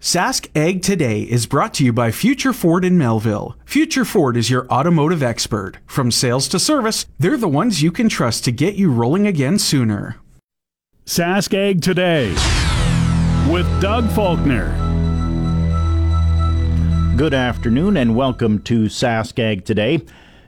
Sask Ag Today is brought to you by Future Ford in Melville. Future Ford is your automotive expert. From sales to service, they're the ones you can trust to get you rolling again sooner. Sask Ag Today with Doug Faulkner. Good afternoon and welcome to Sask Ag Today.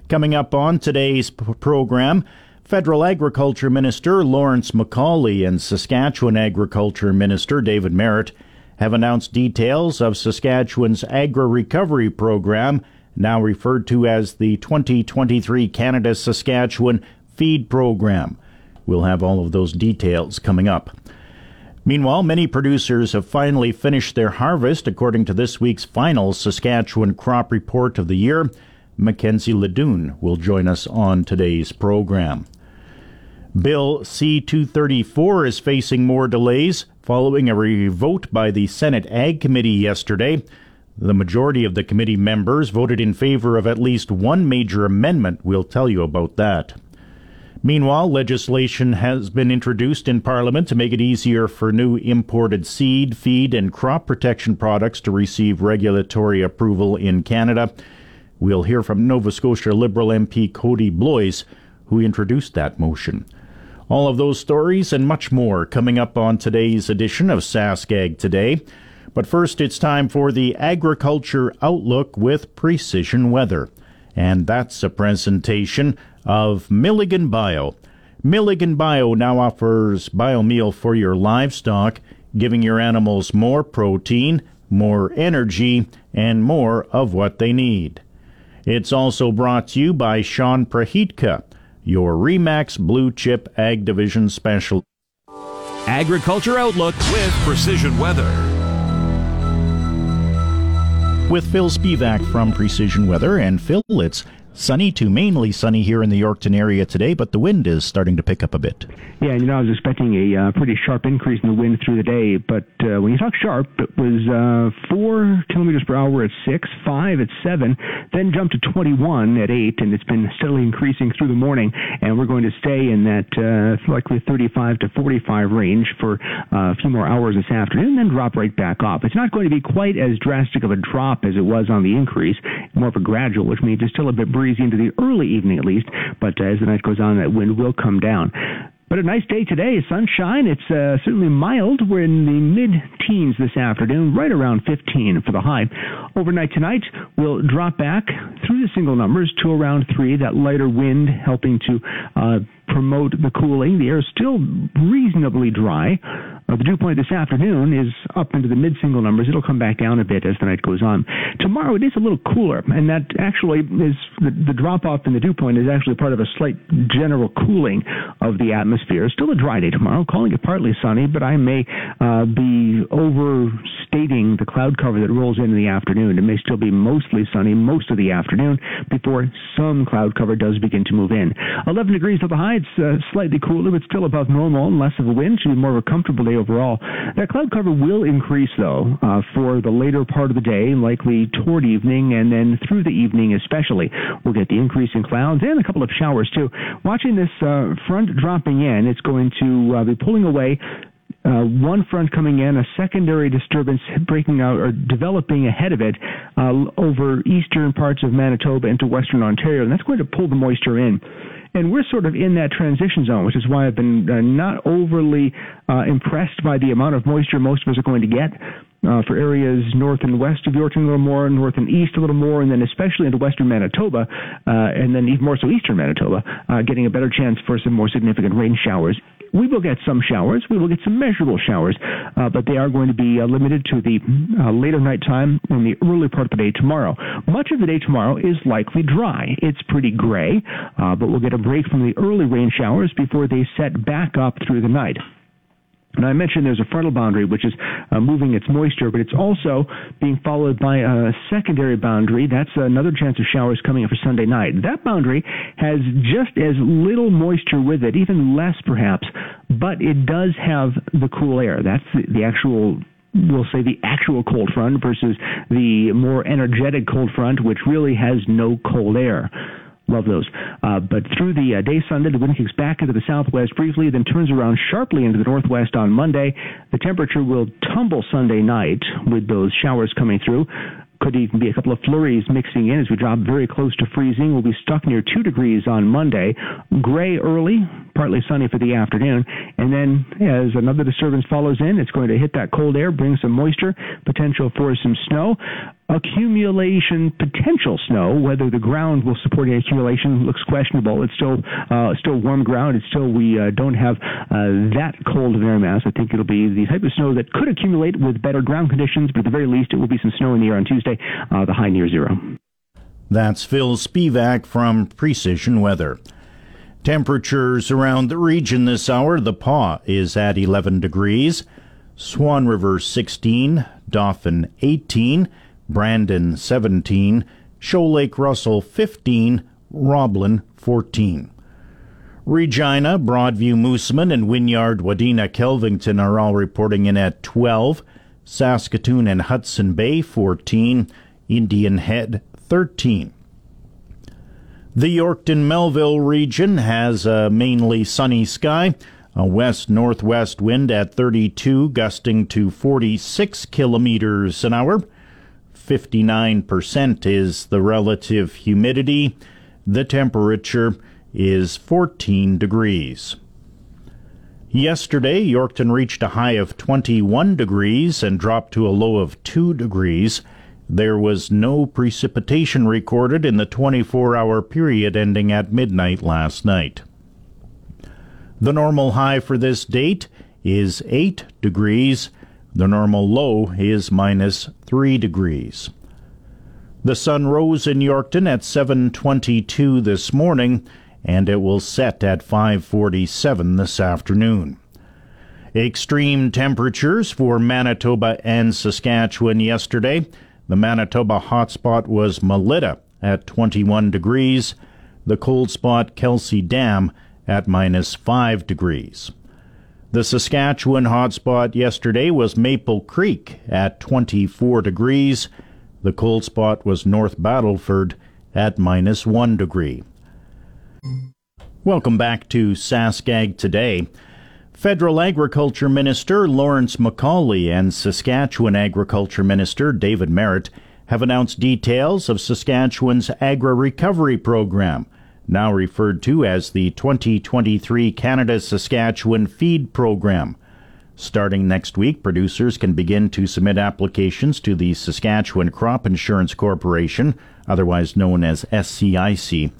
Coming up on today's program, Federal Agriculture Minister Lawrence MacAulay and Saskatchewan Agriculture Minister David Merritt have announced details of Saskatchewan's Agri recovery program, now referred to as the 2023 Canada-Saskatchewan Feed Program. We'll have all of those details coming up. Meanwhile, many producers have finally finished their harvest, according to this week's final Saskatchewan Crop Report of the Year. Mackenzie Ladoon will join us on today's program. Bill C-234 is facing more delays following a re-vote by the Senate Ag Committee yesterday. The majority of the committee members voted in favor of at least one major amendment. We'll tell you about that. Meanwhile, legislation has been introduced in Parliament to make it easier for new imported seed, feed, and crop protection products to receive regulatory approval in Canada. We'll hear from Nova Scotia Liberal MP Cody Bloys, who introduced that motion. All of those stories and much more coming up on today's edition of Sask Ag Today. But first, it's time for the Agriculture Outlook with Precision Weather. And that's a presentation of Milligan Bio. Milligan Bio now offers biomeal for your livestock, giving your animals more protein, more energy, and more of what they need. It's also brought to you by Sean Prahitka, your REMAX Blue Chip Ag Division Special. Agriculture Outlook with Precision Weather. With Phil Spivak from Precision Weather and Phil Litz. Sunny to mainly sunny here in the Yorkton area today, but the wind is starting to pick up a bit. Yeah, I was expecting a pretty sharp increase in the wind through the day, but when you talk sharp, it was 4 kilometers per hour at 6, 5 at 7, then jumped to 21 at 8, and it's been steadily increasing through the morning, and we're going to stay in that likely 35 to 45 range for a few more hours this afternoon, and then drop right back off. It's not going to be quite as drastic of a drop as it was on the increase, more of a gradual, which means it's still a bit breezy into the early evening at least, but as the night goes on, that wind will come down. But a nice day today, sunshine. It's certainly mild. We're in the mid-teens this afternoon, right around 15 for the high. Overnight tonight, we'll drop back through the single numbers to around 3, that lighter wind helping to promote the cooling. The air is still reasonably dry. The dew point this afternoon is up into the mid-single numbers. It'll come back down a bit as the night goes on. Tomorrow it is a little cooler, and that actually is the drop-off in the dew point is actually part of a slight general cooling of the atmosphere. Still a dry day tomorrow, calling it partly sunny, but I may be overstating the cloud cover that rolls in the afternoon. It may still be mostly sunny most of the afternoon before some cloud cover does begin to move in. 11 degrees for the high. It's slightly cooler, but still above normal and less of a wind. Should be more of a comfortable day overall. That cloud cover will increase, though, for the later part of the day, likely toward evening, and then through the evening especially. We'll get the increase in clouds and a couple of showers, too. Watching this front dropping in, it's going to be pulling away. One front coming in, a secondary disturbance breaking out or developing ahead of it over eastern parts of Manitoba into western Ontario, and that's going to pull the moisture in. And we're sort of in that transition zone, which is why I've been not overly impressed by the amount of moisture most of us are going to get. For areas north and west of Yorkton a little more, north and east a little more, and then especially into western Manitoba, and then even more so eastern Manitoba, getting a better chance for some more significant rain showers. We will get some showers. We will get some measurable showers, but they are going to be limited to the later night time and the early part of the day tomorrow. Much of the day tomorrow is likely dry. It's pretty gray, but we'll get a break from the early rain showers before they set back up through the night. And I mentioned there's a frontal boundary, which is moving its moisture, but it's also being followed by a secondary boundary. That's another chance of showers coming up for Sunday night. That boundary has just as little moisture with it, even less perhaps, but it does have the cool air. That's the actual, we'll say the actual cold front versus the more energetic cold front, which really has no cold air. Love those. But through the day Sunday, the wind kicks back into the southwest briefly, then turns around sharply into the northwest on Monday. The temperature will tumble Sunday night with those showers coming through. Could even be a couple of flurries mixing in as we drop very close to freezing. We'll be stuck near 2 degrees on Monday. Gray early, partly sunny for the afternoon. And then as another disturbance follows in, it's going to hit that cold air, bring some moisture, potential for some snow. Accumulation, potential snow, whether the ground will support an accumulation looks questionable. It's still warm ground. It's still, we don't have that cold of an air mass. I think it'll be the type of snow that could accumulate with better ground conditions, but at the very least, it will be some snow in the air on Tuesday, the high near zero. That's Phil Spivak from Precision Weather. Temperatures around the region this hour. The Paw is at 11 degrees, Swan River 16, Dauphin 18, Brandon 17, Shoal Lake Russell 15, Roblin 14. Regina, Broadview, Mooseman, and Wynyard, Wadena, Kelvington are all reporting in at 12, Saskatoon and Hudson Bay 14, Indian Head 13. The Yorkton-Melville region has a mainly sunny sky, a west-northwest wind at 32, gusting to 46 kilometers an hour. 59% is the relative humidity. The temperature is 14 degrees. Yesterday, Yorkton reached a high of 21 degrees and dropped to a low of 2 degrees. There was no precipitation recorded in the 24-hour period ending at midnight last night. The normal high for this date is 8 degrees. The normal low is minus 3 degrees. The sun rose in Yorkton at 7:22 this morning, and it will set at 5:47 this afternoon. Extreme temperatures for Manitoba and Saskatchewan yesterday. The Manitoba hotspot was Melita at 21 degrees. The cold spot, Kelsey Dam, at minus 5 degrees. The Saskatchewan hotspot yesterday was Maple Creek at 24 degrees. The cold spot was North Battleford at minus 1 degree. Welcome back to Sask Ag Today. Federal Agriculture Minister Lawrence MacAulay and Saskatchewan Agriculture Minister David Merritt have announced details of Saskatchewan's Agri recovery program, now referred to as the 2023 Canada-Saskatchewan Feed Program. Starting next week, producers can begin to submit applications to the Saskatchewan Crop Insurance Corporation, otherwise known as SCIC.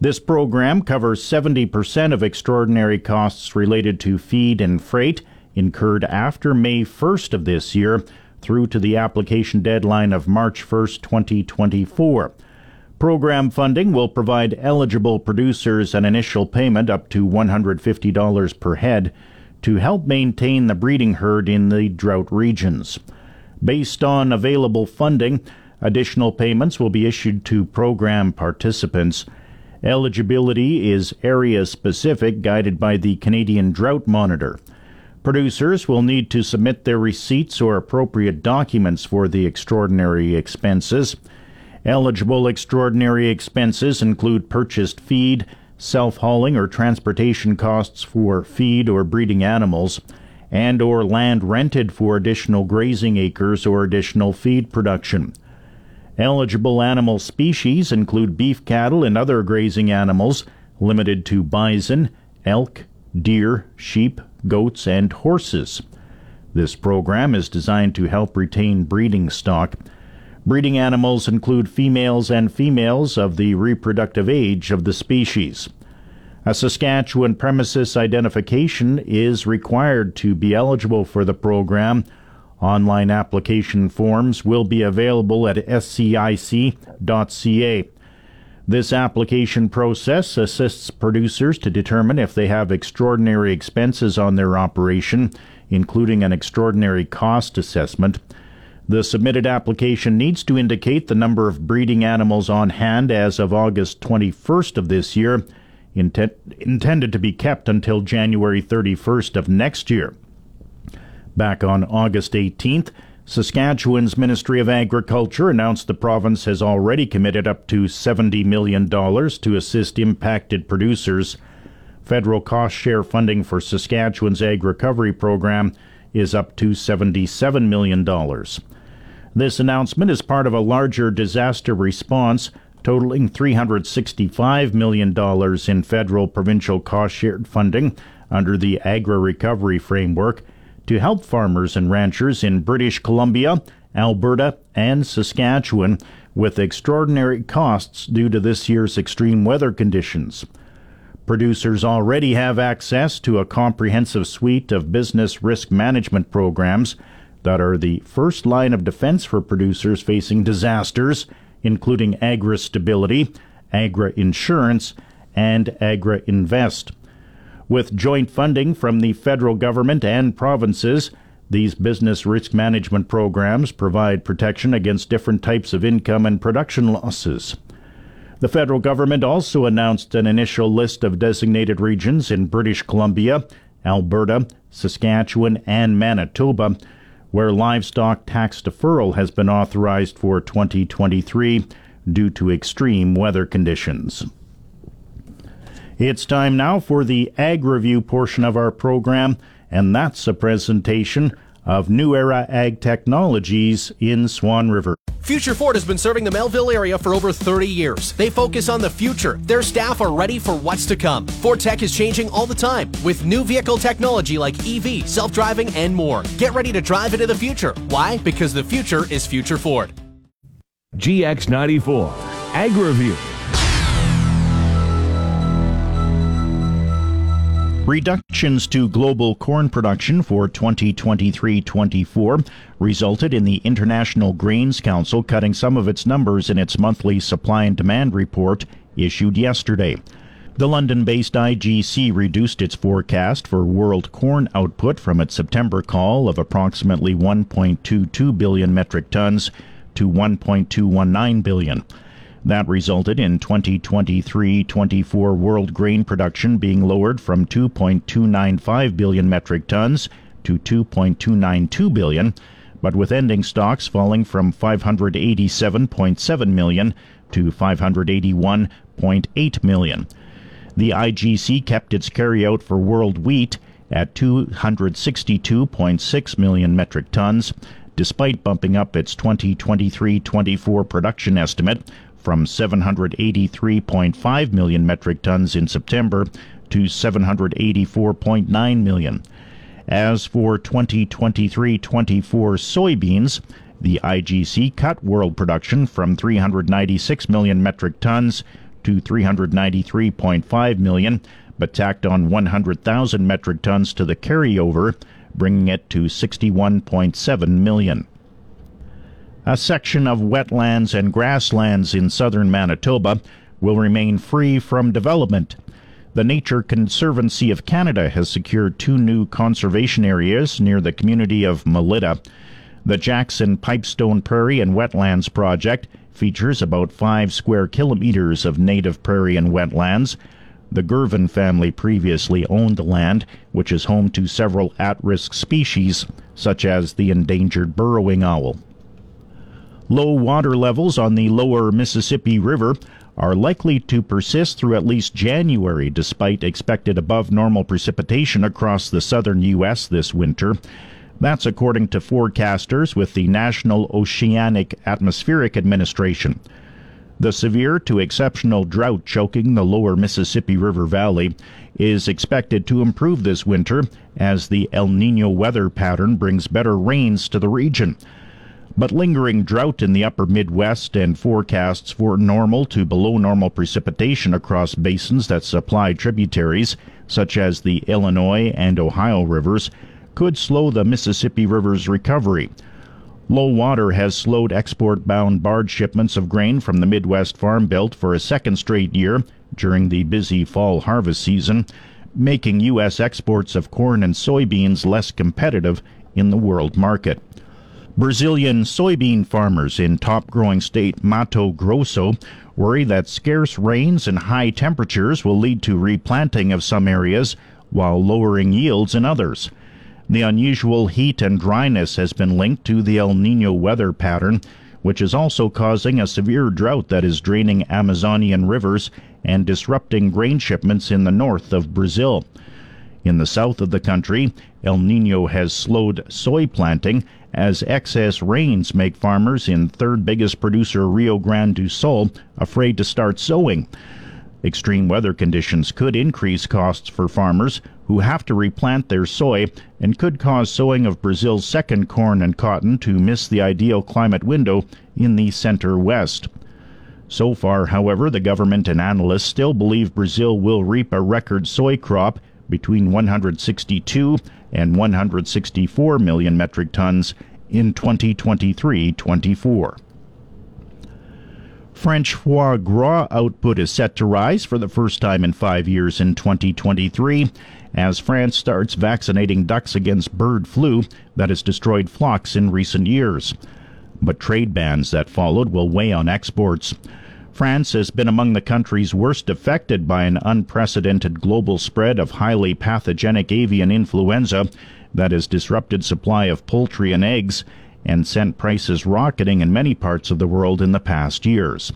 This program covers 70% of extraordinary costs related to feed and freight incurred after May 1st of this year through to the application deadline of March 1st, 2024. Program funding will provide eligible producers an initial payment up to $150 per head to help maintain the breeding herd in the drought regions. Based on available funding, additional payments will be issued to program participants. Eligibility is area-specific, guided by the Canadian Drought Monitor. Producers will need to submit their receipts or appropriate documents for the extraordinary expenses. Eligible extraordinary expenses include purchased feed, self-hauling or transportation costs for feed or breeding animals, and or land rented for additional grazing acres or additional feed production. Eligible animal species include beef cattle and other grazing animals, limited to bison, elk, deer, sheep, goats, and horses. This program is designed to help retain breeding stock. Breeding animals include females and females of the reproductive age of the species. A Saskatchewan premises identification is required to be eligible for the program. Online application forms will be available at scic.ca. This application process assists producers to determine if they have extraordinary expenses on their operation, including an extraordinary cost assessment. The submitted application needs to indicate the number of breeding animals on hand as of August 21st of this year, intended to be kept until January 31st of next year. Back on August 18th, Saskatchewan's Ministry of Agriculture announced the province has already committed up to $70 million to assist impacted producers. Federal cost share funding for Saskatchewan's Ag Recovery program is up to $77 million. This announcement is part of a larger disaster response totaling $365 million in federal provincial cost shared funding under the Agri recovery framework to help farmers and ranchers in British Columbia, Alberta, and Saskatchewan with extraordinary costs due to this year's extreme weather conditions. Producers already have access to a comprehensive suite of business risk management programs that are the first line of defense for producers facing disasters, including Agri Stability, Agri Insurance, and Agri Invest. With joint funding from the federal government and provinces, these business risk management programs provide protection against different types of income and production losses. The federal government also announced an initial list of designated regions in British Columbia, Alberta, Saskatchewan, and Manitoba, where livestock tax deferral has been authorized for 2023 due to extreme weather conditions. It's time now for the Ag Review portion of our program, and that's a presentation of New Era Ag Technologies in Swan River. Future Ford has been serving the Melville area for over 30 years. They focus on the future. Their staff are ready for what's to come. Ford Tech is changing all the time with new vehicle technology like EV, self-driving, and more. Get ready to drive into the future. Why? Because the future is Future Ford. GX94 Ag Review. Reductions to global corn production for 2023-24 resulted in the International Grains Council cutting some of its numbers in its monthly supply and demand report issued yesterday. The London-based IGC reduced its forecast for world corn output from its September call of approximately 1.22 billion metric tons to 1.219 billion. That resulted in 2023-24 world grain production being lowered from 2.295 billion metric tons to 2.292 billion, but with ending stocks falling from 587.7 million to 581.8 million. The IGC kept its carryout for world wheat at 262.6 million metric tons, despite bumping up its 2023-24 production estimate from 783.5 million metric tons in September to 784.9 million. As for 2023-24 soybeans, the IGC cut world production from 396 million metric tons to 393.5 million, but tacked on 100,000 metric tons to the carryover, bringing it to 61.7 million. A section of wetlands and grasslands in southern Manitoba will remain free from development. The Nature Conservancy of Canada has secured two new conservation areas near the community of Melita. The Jackson Pipestone Prairie and Wetlands Project features about 5 square kilometers of native prairie and wetlands. The Girvin family previously owned the land, which is home to several at-risk species, such as the endangered burrowing owl. Low water levels on the lower Mississippi River are likely to persist through at least January, despite expected above-normal precipitation across the southern U.S. this winter. That's according to forecasters with the National Oceanic Atmospheric Administration. The severe to exceptional drought choking the lower Mississippi River Valley is expected to improve this winter as the El Nino weather pattern brings better rains to the region. But lingering drought in the upper Midwest and forecasts for normal to below normal precipitation across basins that supply tributaries, such as the Illinois and Ohio rivers, could slow the Mississippi River's recovery. Low water has slowed export-bound barge shipments of grain from the Midwest Farm Belt for a second straight year during the busy fall harvest season, making U.S. exports of corn and soybeans less competitive in the world market. Brazilian soybean farmers in top-growing state Mato Grosso worry that scarce rains and high temperatures will lead to replanting of some areas while lowering yields in others. The unusual heat and dryness has been linked to the El Nino weather pattern, which is also causing a severe drought that is draining Amazonian rivers and disrupting grain shipments in the north of Brazil. In the south of the country, El Nino has slowed soy planting as excess rains make farmers in third biggest producer Rio Grande do Sul afraid to start sowing. Extreme weather conditions could increase costs for farmers who have to replant their soy and could cause sowing of Brazil's second corn and cotton to miss the ideal climate window in the center-west. So far, however, the government and analysts still believe Brazil will reap a record soy crop between 162 and 164 million metric tons in 2023-24. French foie gras output is set to rise for the first time in 5 years in 2023 as France starts vaccinating ducks against bird flu that has destroyed flocks in recent years. But trade bans that followed will weigh on exports. France has been among the countries worst affected by an unprecedented global spread of highly pathogenic avian influenza that has disrupted supply of poultry and eggs and sent prices rocketing in many parts of the world in the past years.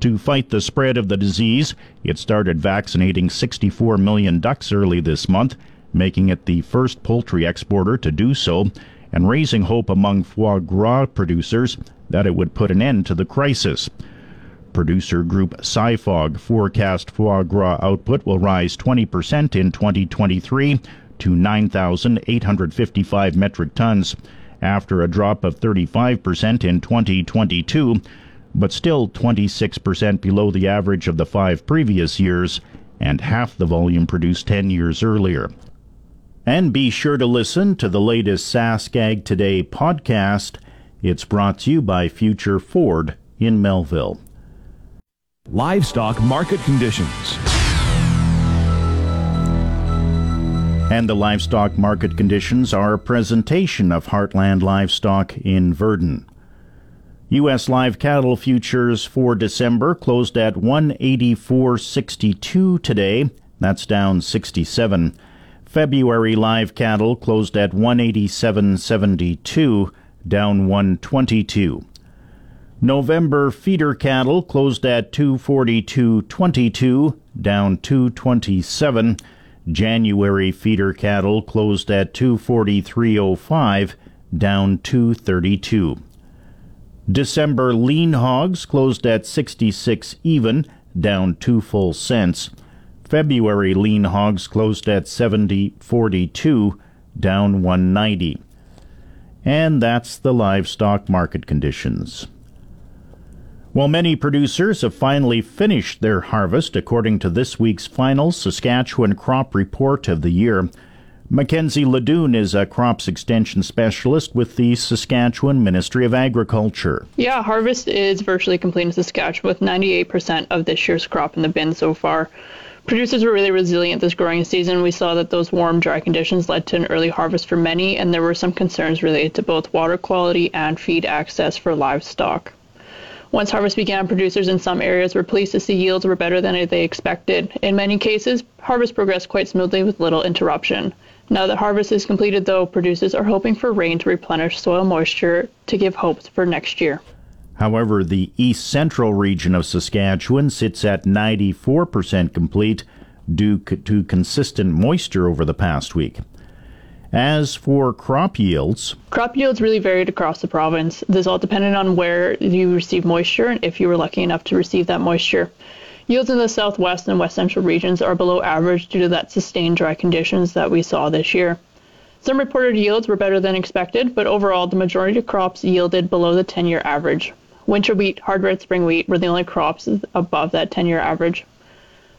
To fight the spread of the disease, it started vaccinating 64 million ducks early this month, making it the first poultry exporter to do so, and raising hope among foie gras producers that it would put an end to the crisis. Producer group SIFOG forecast foie gras output will rise 20% in 2023 to 9,855 metric tons, after a drop of 35% in 2022, but still 26% below the average of the 5 previous years and half the volume produced 10 years earlier. And be sure to listen to the latest Sask Ag Today podcast. It's brought to you by Future Ford in Melville. Livestock market conditions. And the livestock market conditions are a presentation of Heartland Livestock in Verdon. U.S. live cattle futures for December closed at 184.62 today. That's down 67. February live cattle closed at 187.72, down 122. November feeder cattle closed at 242.22, down 227. January feeder cattle closed at 243.05, down 232. December lean hogs closed at 66 even, down 2 full cents. February lean hogs closed at 70.42, down 190. And that's the livestock market conditions. While many producers have finally finished their harvest according to this week's final Saskatchewan Crop Report of the year, Mackenzie Ladoon is a crops extension specialist with the Saskatchewan Ministry of Agriculture. Yeah, harvest is virtually complete in Saskatchewan with 98% of this year's crop in the bin so far. Producers were really resilient this growing season. We saw that those warm, dry conditions led to an early harvest for many, and there were some concerns related to both water quality and feed access for livestock. Once harvest began, producers in some areas were pleased to see yields were better than they expected. In many cases, harvest progressed quite smoothly with little interruption. Now that harvest is completed, though, producers are hoping for rain to replenish soil moisture to give hope for next year. However, the east central region of Saskatchewan sits at 94% complete due to consistent moisture over the past week. As for crop yields really varied across the province. This all depended on where you receive moisture and if you were lucky enough to receive that moisture. Yields in the southwest and west central regions are below average due to that sustained dry conditions that we saw this year. Some reported yields were better than expected, but overall the majority of crops yielded below the 10-year average. Winter wheat, hard red spring wheat were the only crops above that 10-year average.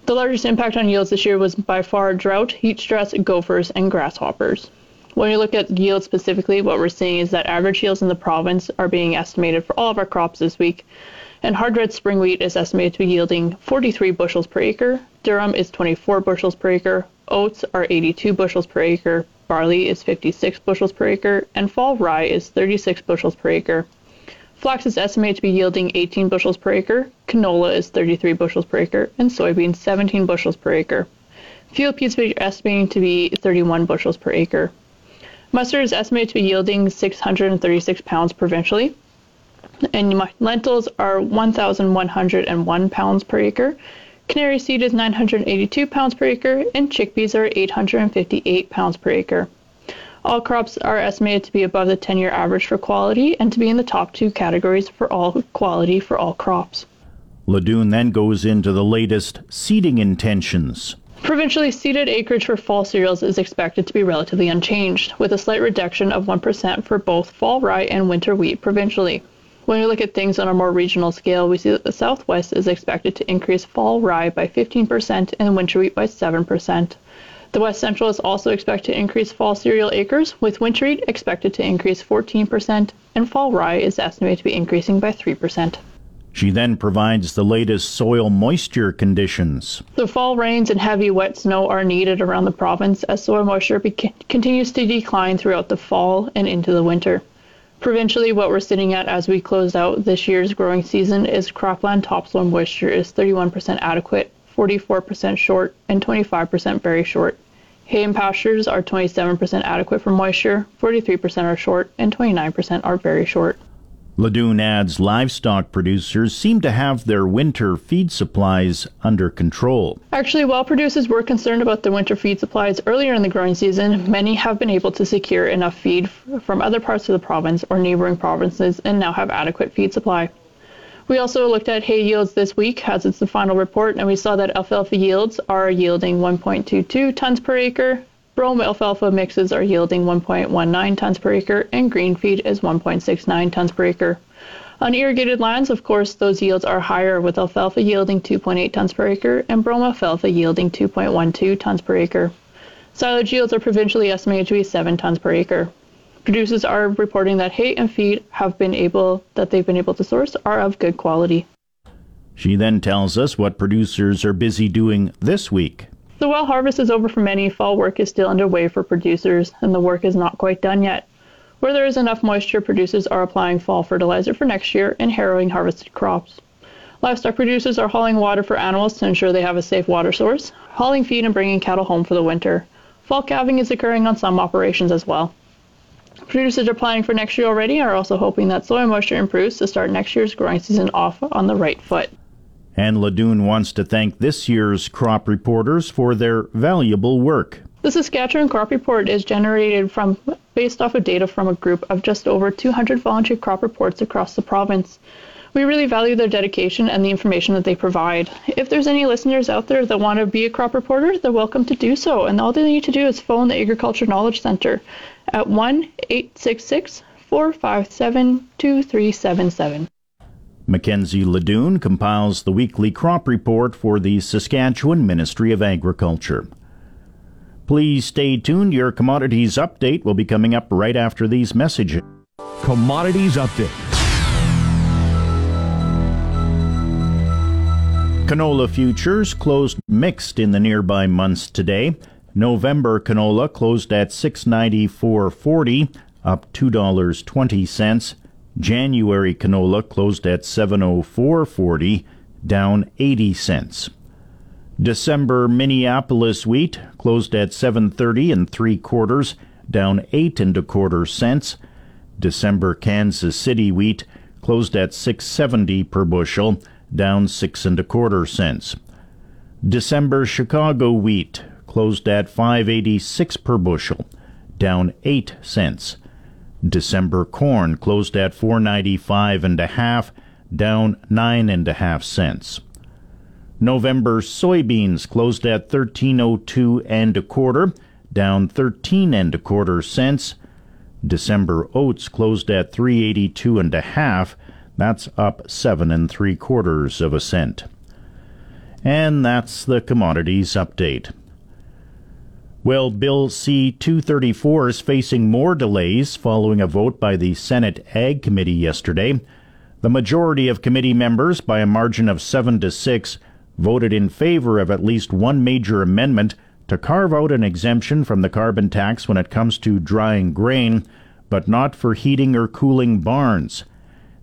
The largest impact on yields this year was by far drought, heat stress, gophers, and grasshoppers. When we look at yields specifically, what we're seeing is that average yields in the province are being estimated for all of our crops this week, and hard red spring wheat is estimated to be yielding 43 bushels per acre, durum is 24 bushels per acre, oats are 82 bushels per acre, barley is 56 bushels per acre, and fall rye is 36 bushels per acre. Flax is estimated to be yielding 18 bushels per acre, canola is 33 bushels per acre, and soybeans 17 bushels per acre. Field peas are estimated to be 31 bushels per acre. Mustard is estimated to be yielding 636 pounds provincially, and lentils are 1,101 pounds per acre. Canary seed is 982 pounds per acre, and chickpeas are 858 pounds per acre. All crops are estimated to be above the 10-year average for quality and to be in the top two categories for all quality for all crops. Ladoon then goes into the latest seeding intentions. Provincially seeded acreage for fall cereals is expected to be relatively unchanged, with a slight reduction of 1% for both fall rye and winter wheat provincially. When we look at things on a more regional scale, we see that the Southwest is expected to increase fall rye by 15% and winter wheat by 7%. The West Central is also expected to increase fall cereal acres, with winter wheat expected to increase 14%, and fall rye is estimated to be increasing by 3%. She then provides the latest soil moisture conditions. The fall rains and heavy wet snow are needed around the province as soil moisture continues to decline throughout the fall and into the winter. Provincially, what we're sitting at as we close out this year's growing season is cropland topsoil moisture is 31% adequate, 44% short, and 25% very short. Hay and pastures are 27% adequate for moisture, 43% are short, and 29% are very short. Ladoon adds livestock producers seem to have their winter feed supplies under control. Actually, while producers were concerned about the winter feed supplies earlier in the growing season, many have been able to secure enough feed from other parts of the province or neighboring provinces and now have adequate feed supply. We also looked at hay yields this week as it's the final report, and we saw that alfalfa yields are yielding 1.22 tons per acre, brome alfalfa mixes are yielding 1.19 tons per acre, and green feed is 1.69 tons per acre. On irrigated lands, of course, those yields are higher, with alfalfa yielding 2.8 tons per acre and brome alfalfa yielding 2.12 tons per acre. Silage yields are provincially estimated to be 7 tons per acre. Producers are reporting that hay and feed they've been able to source are of good quality. She then tells us what producers are busy doing this week. So while harvest is over for many, fall work is still underway for producers, and the work is not quite done yet. Where there is enough moisture, producers are applying fall fertilizer for next year and harrowing harvested crops. Livestock producers are hauling water for animals to ensure they have a safe water source, hauling feed and bringing cattle home for the winter. Fall calving is occurring on some operations as well. Producers are planning for next year already and are also hoping that soil moisture improves to start next year's growing season off on the right foot. And Ladoon wants to thank this year's crop reporters for their valuable work. The Saskatchewan Crop Report is generated based off of data from a group of just over 200 volunteer crop reports across the province. We really value their dedication and the information that they provide. If there's any listeners out there that want to be a crop reporter, they're welcome to do so, and all they need to do is phone the Agriculture Knowledge Centre at 1-866-457-2377. Mackenzie Ladoon compiles the weekly crop report for the Saskatchewan Ministry of Agriculture. Please stay tuned. Your Commodities Update will be coming up right after these messages. Commodities Update. Canola futures closed mixed in the nearby months today. November canola closed at $6.94.40, up $2.20. January canola closed at $7.04.40, down 80 cents. December Minneapolis wheat closed at $7.30 3/4, down 8 1/4 cents. December Kansas City wheat closed at $6.70 per bushel, down 6 1/4 cents. December Chicago wheat closed at $5.86 per bushel, down 8 cents. December corn closed at $4.95 1/2, down 9 1/2 cents. November soybeans closed at $13.02 1/4, down 13 1/4 cents. December oats closed at $3.82 1/2, that's up 7 3/4 cents. And that's the commodities update. Well, Bill C-234 is facing more delays following a vote by the Senate Ag Committee yesterday. The majority of committee members, by a margin of 7 to 6, voted in favor of at least one major amendment to carve out an exemption from the carbon tax when it comes to drying grain, but not for heating or cooling barns.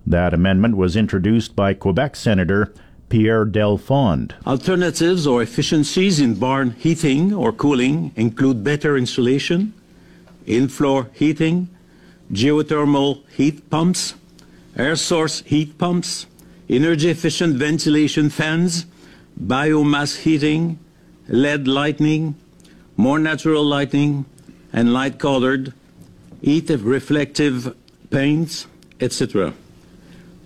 That amendment was introduced by Quebec Senator Pierre Dalphond. Alternatives or efficiencies in barn heating or cooling include better insulation, in-floor heating, geothermal heat pumps, air source heat pumps, energy-efficient ventilation fans, biomass heating, LED lighting, more natural lighting, and light-colored, heat-reflective paints, etc.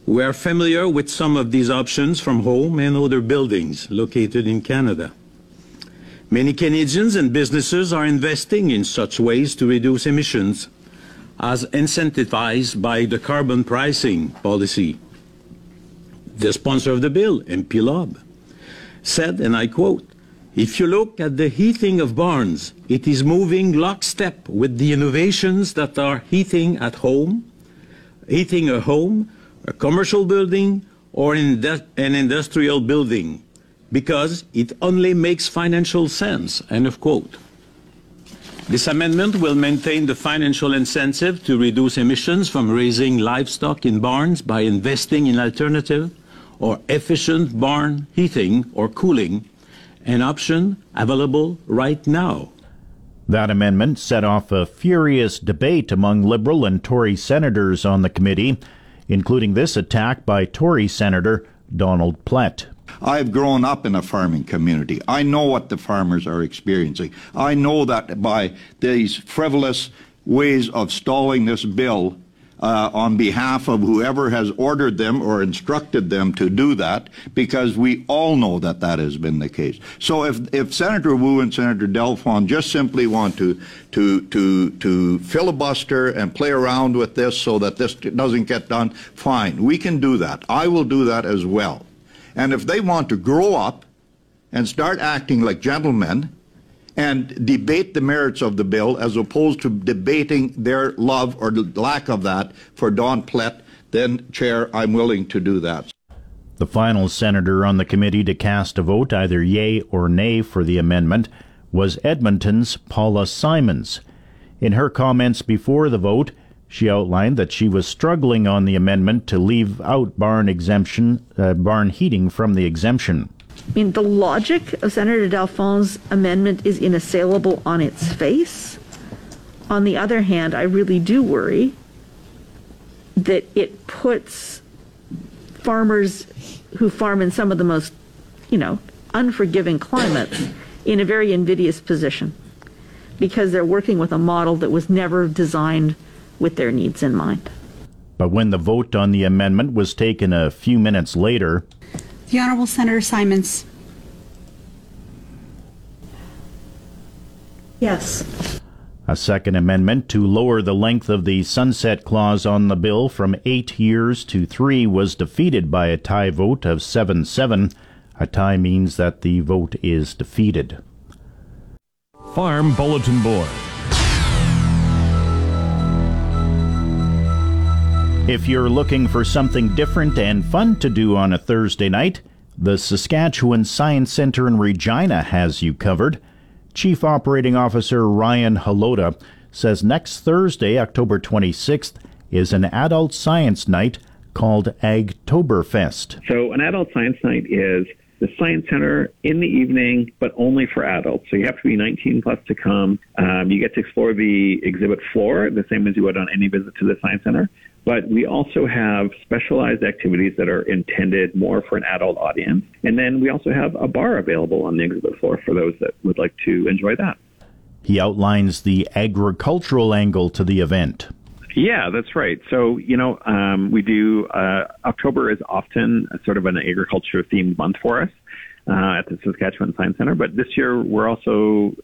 We are familiar with some of these options from home and other buildings located in Canada. Many Canadians and businesses are investing in such ways to reduce emissions, as incentivized by the carbon pricing policy. The sponsor of the bill, MP Lobb, said, and I quote, "If you look at the heating of barns, it is moving lockstep with the innovations that are heating at home, heating a home, a commercial building, or an industrial building, because it only makes financial sense," end of quote. This amendment will maintain the financial incentive to reduce emissions from raising livestock in barns by investing in alternative or efficient barn heating or cooling, an option available right now. That amendment set off a furious debate among Liberal and Tory senators on the committee, including this attack by Tory Senator Donald Plett. I've grown up in a farming community. I know what the farmers are experiencing. I know that by these frivolous ways of stalling this bill on behalf of whoever has ordered them or instructed them to do that, because we all know that that has been the case. So if Senator Wu and Senator Dalphond just simply want to filibuster and play around with this so that this doesn't get done, fine, we can do that. I will do that as well. And if they want to grow up and start acting like gentlemen and debate the merits of the bill as opposed to debating their love or lack of that for Don Plett, then, Chair, I'm willing to do that. The final senator on the committee to cast a vote either yea or nay for the amendment was Edmonton's Paula Simons. In her comments before the vote, she outlined that she was struggling on the amendment to leave out barn heating from the exemption. I mean, the logic of Senator Dalphond's amendment is inassailable on its face. On the other hand, I really do worry that it puts farmers who farm in some of the most, unforgiving climates in a very invidious position, because they're working with a model that was never designed with their needs in mind. But when the vote on the amendment was taken a few minutes later... The Honourable Senator Simons. Yes. A second amendment to lower the length of the sunset clause on the bill from 8 years to 3 was defeated by a tie vote of 7-7. A tie means that the vote is defeated. Farm Bulletin Board. If you're looking for something different and fun to do on a Thursday night, the Saskatchewan Science Centre in Regina has you covered. Chief Operating Officer Ryan Halota says next Thursday, October 26th, is an adult science night called Agtoberfest. So an adult science night is the Science Center in the evening, but only for adults. So you have to be 19 plus to come. You get to explore the exhibit floor, the same as you would on any visit to the Science Center. But we also have specialized activities that are intended more for an adult audience. And then we also have a bar available on the exhibit floor for those that would like to enjoy that. He outlines the agricultural angle to the event. Yeah, that's right. So, we do, October is often sort of an agriculture-themed month for us at the Saskatchewan Science Centre. But this year, we're also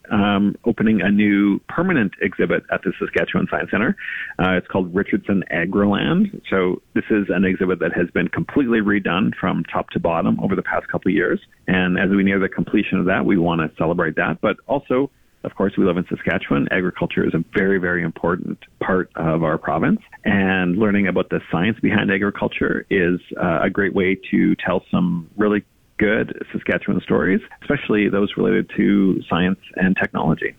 opening a new permanent exhibit at the Saskatchewan Science Centre. It's called Richardson Agriland. So this is an exhibit that has been completely redone from top to bottom over the past couple of years. And as we near the completion of that, we want to celebrate that. But also, of course, we live in Saskatchewan. Agriculture is a very, very important part of our province. And learning about the science behind agriculture is a great way to tell some really good Saskatchewan stories, especially those related to science and technology.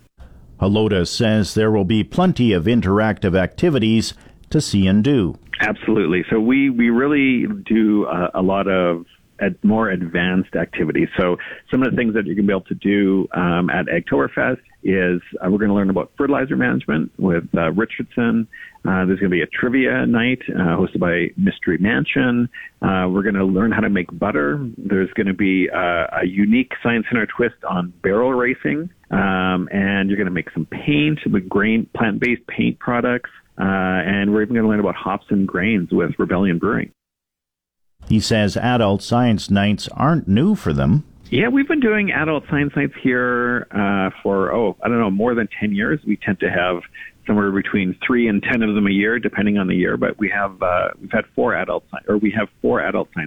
Halota says there will be plenty of interactive activities to see and do. Absolutely. So we really do a lot of at more advanced activities. So some of the things that you're going to be able to do at Agtoberfest is we're going to learn about fertilizer management with Richardson. There's going to be a trivia night hosted by Mystery Mansion. We're going to learn how to make butter. There's going to be a unique Science Center twist on barrel racing. And you're going to make some paint with grain, plant-based paint products. And we're even going to learn about hops and grains with Rebellion Brewing. He says adult science nights aren't new for them. Yeah, we've been doing adult science nights here for, more than 10 years. We tend to have somewhere between 3 and 10 of them a year, depending on the year. But we have we have 4 adult science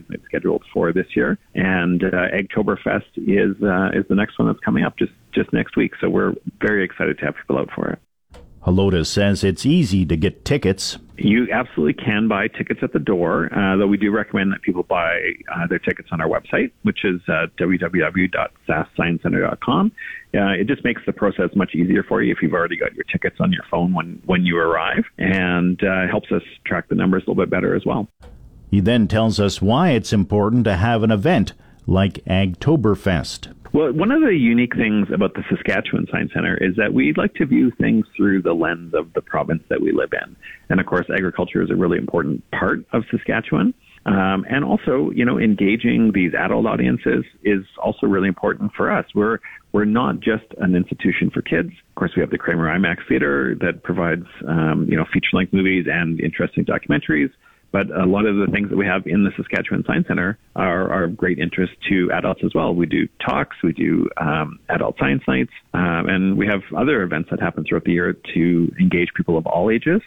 nights scheduled for this year, and Agtoberfest is the next one that's coming up just next week. So we're very excited to have people out for it. Halota says it's easy to get tickets. You absolutely can buy tickets at the door, though we do recommend that people buy their tickets on our website, which is www.sassciencecenter.com. It just makes the process much easier for you if you've already got your tickets on your phone when you arrive, and helps us track the numbers a little bit better as well. He then tells us why it's important to have an event like Agtoberfest. Well, one of the unique things about the Saskatchewan Science Centre is that we like to view things through the lens of the province that we live in. And, of course, agriculture is a really important part of Saskatchewan. And also, engaging these adult audiences is also really important for us. We're not just an institution for kids. Of course, we have the Kramer IMAX Theatre that provides, feature-length movies and interesting documentaries. But a lot of the things that we have in the Saskatchewan Science Centre are of great interest to adults as well. We do talks, we do adult science nights, and we have other events that happen throughout the year to engage people of all ages.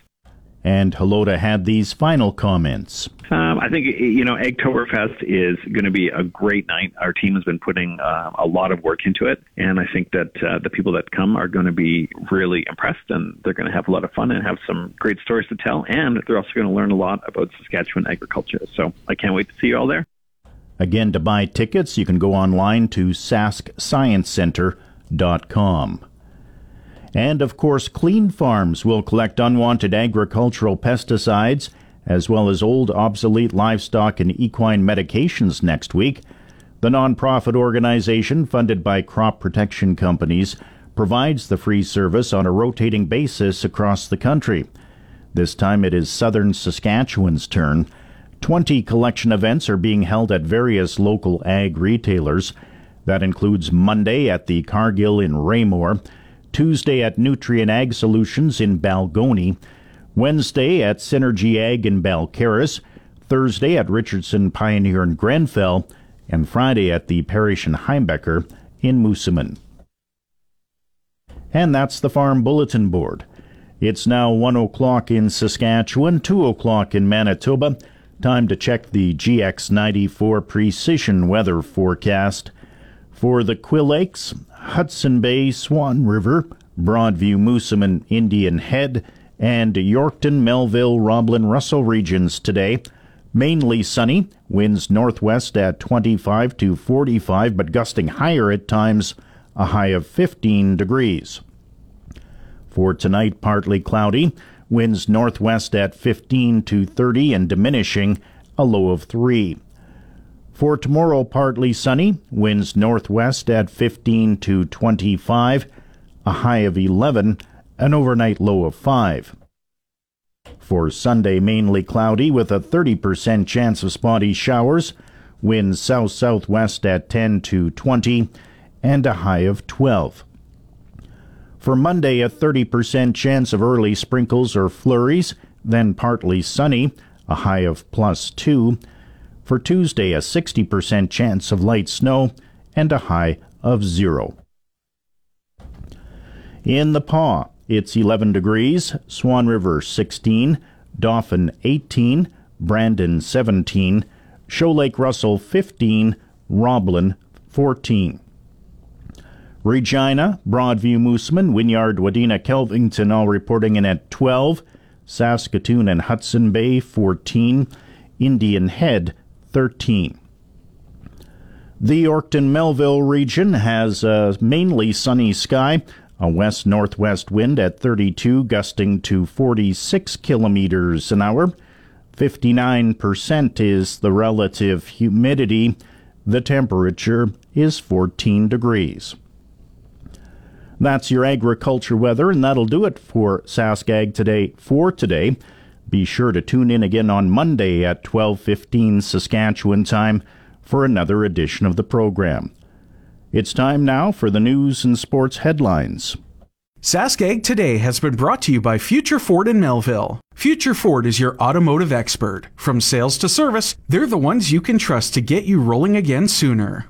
And Halota had these final comments. I think, Agtoberfest is going to be a great night. Our team has been putting a lot of work into it, and I think that the people that come are going to be really impressed, and they're going to have a lot of fun and have some great stories to tell, and they're also going to learn a lot about Saskatchewan agriculture. So I can't wait to see you all there. Again, to buy tickets, you can go online to sasksciencecenter.com. And, of course, clean farms will collect unwanted agricultural pesticides as well as old obsolete livestock and equine medications next week. The nonprofit organization, funded by crop protection companies, provides the free service on a rotating basis across the country. This time it is southern Saskatchewan's turn. 20 collection events are being held at various local ag retailers. That includes Monday at the Cargill in Raymore, Tuesday at Nutrien Ag Solutions in Balgony, Wednesday at Synergy Ag in Balcarres, Thursday at Richardson Pioneer in Grenfell, and Friday at the Parish and Heimbecker in Moosomin. And that's the Farm Bulletin Board. It's now 1 o'clock in Saskatchewan, 2 o'clock in Manitoba. Time to check the GX94 Precision Weather Forecast. For the Quill Lakes, Hudson Bay, Swan River, Broadview, Moosomin, Indian Head, and Yorkton, Melville, Roblin, Russell regions today. Mainly sunny, winds northwest at 25 to 45, but gusting higher at times, a high of 15 degrees. For tonight, partly cloudy, winds northwest at 15 to 30 and diminishing, a low of 3. For tomorrow, partly sunny, winds northwest at 15 to 25, a high of 11, an overnight low of 5. For Sunday, mainly cloudy with a 30% chance of spotty showers, winds south-southwest at 10 to 20, and a high of 12. For Monday, a 30% chance of early sprinkles or flurries, then partly sunny, a high of +2, For Tuesday, a 60% chance of light snow and a high of 0. In the Paw, it's 11 degrees, Swan River 16, Dauphin 18, Brandon 17, Shoal Lake Russell 15, Roblin 14. Regina, Broadview, Moosomin, Wynyard, Wadena, Kelvington all reporting in at 12, Saskatoon and Hudson Bay 14, Indian Head 13. The Yorkton-Melville region has a mainly sunny sky, a west-northwest wind at 32, gusting to 46 kilometers an hour. 59% is the relative humidity, The temperature is 14 degrees. That's your agriculture weather, and that'll do it for Sask Ag Today for today. Be sure to tune in again on Monday at 12:15 Saskatchewan time for another edition of the program. It's time now for the news and sports headlines. Sask Ag Today has been brought to you by Future Ford in Melville. Future Ford is your automotive expert. From sales to service, they're the ones you can trust to get you rolling again sooner.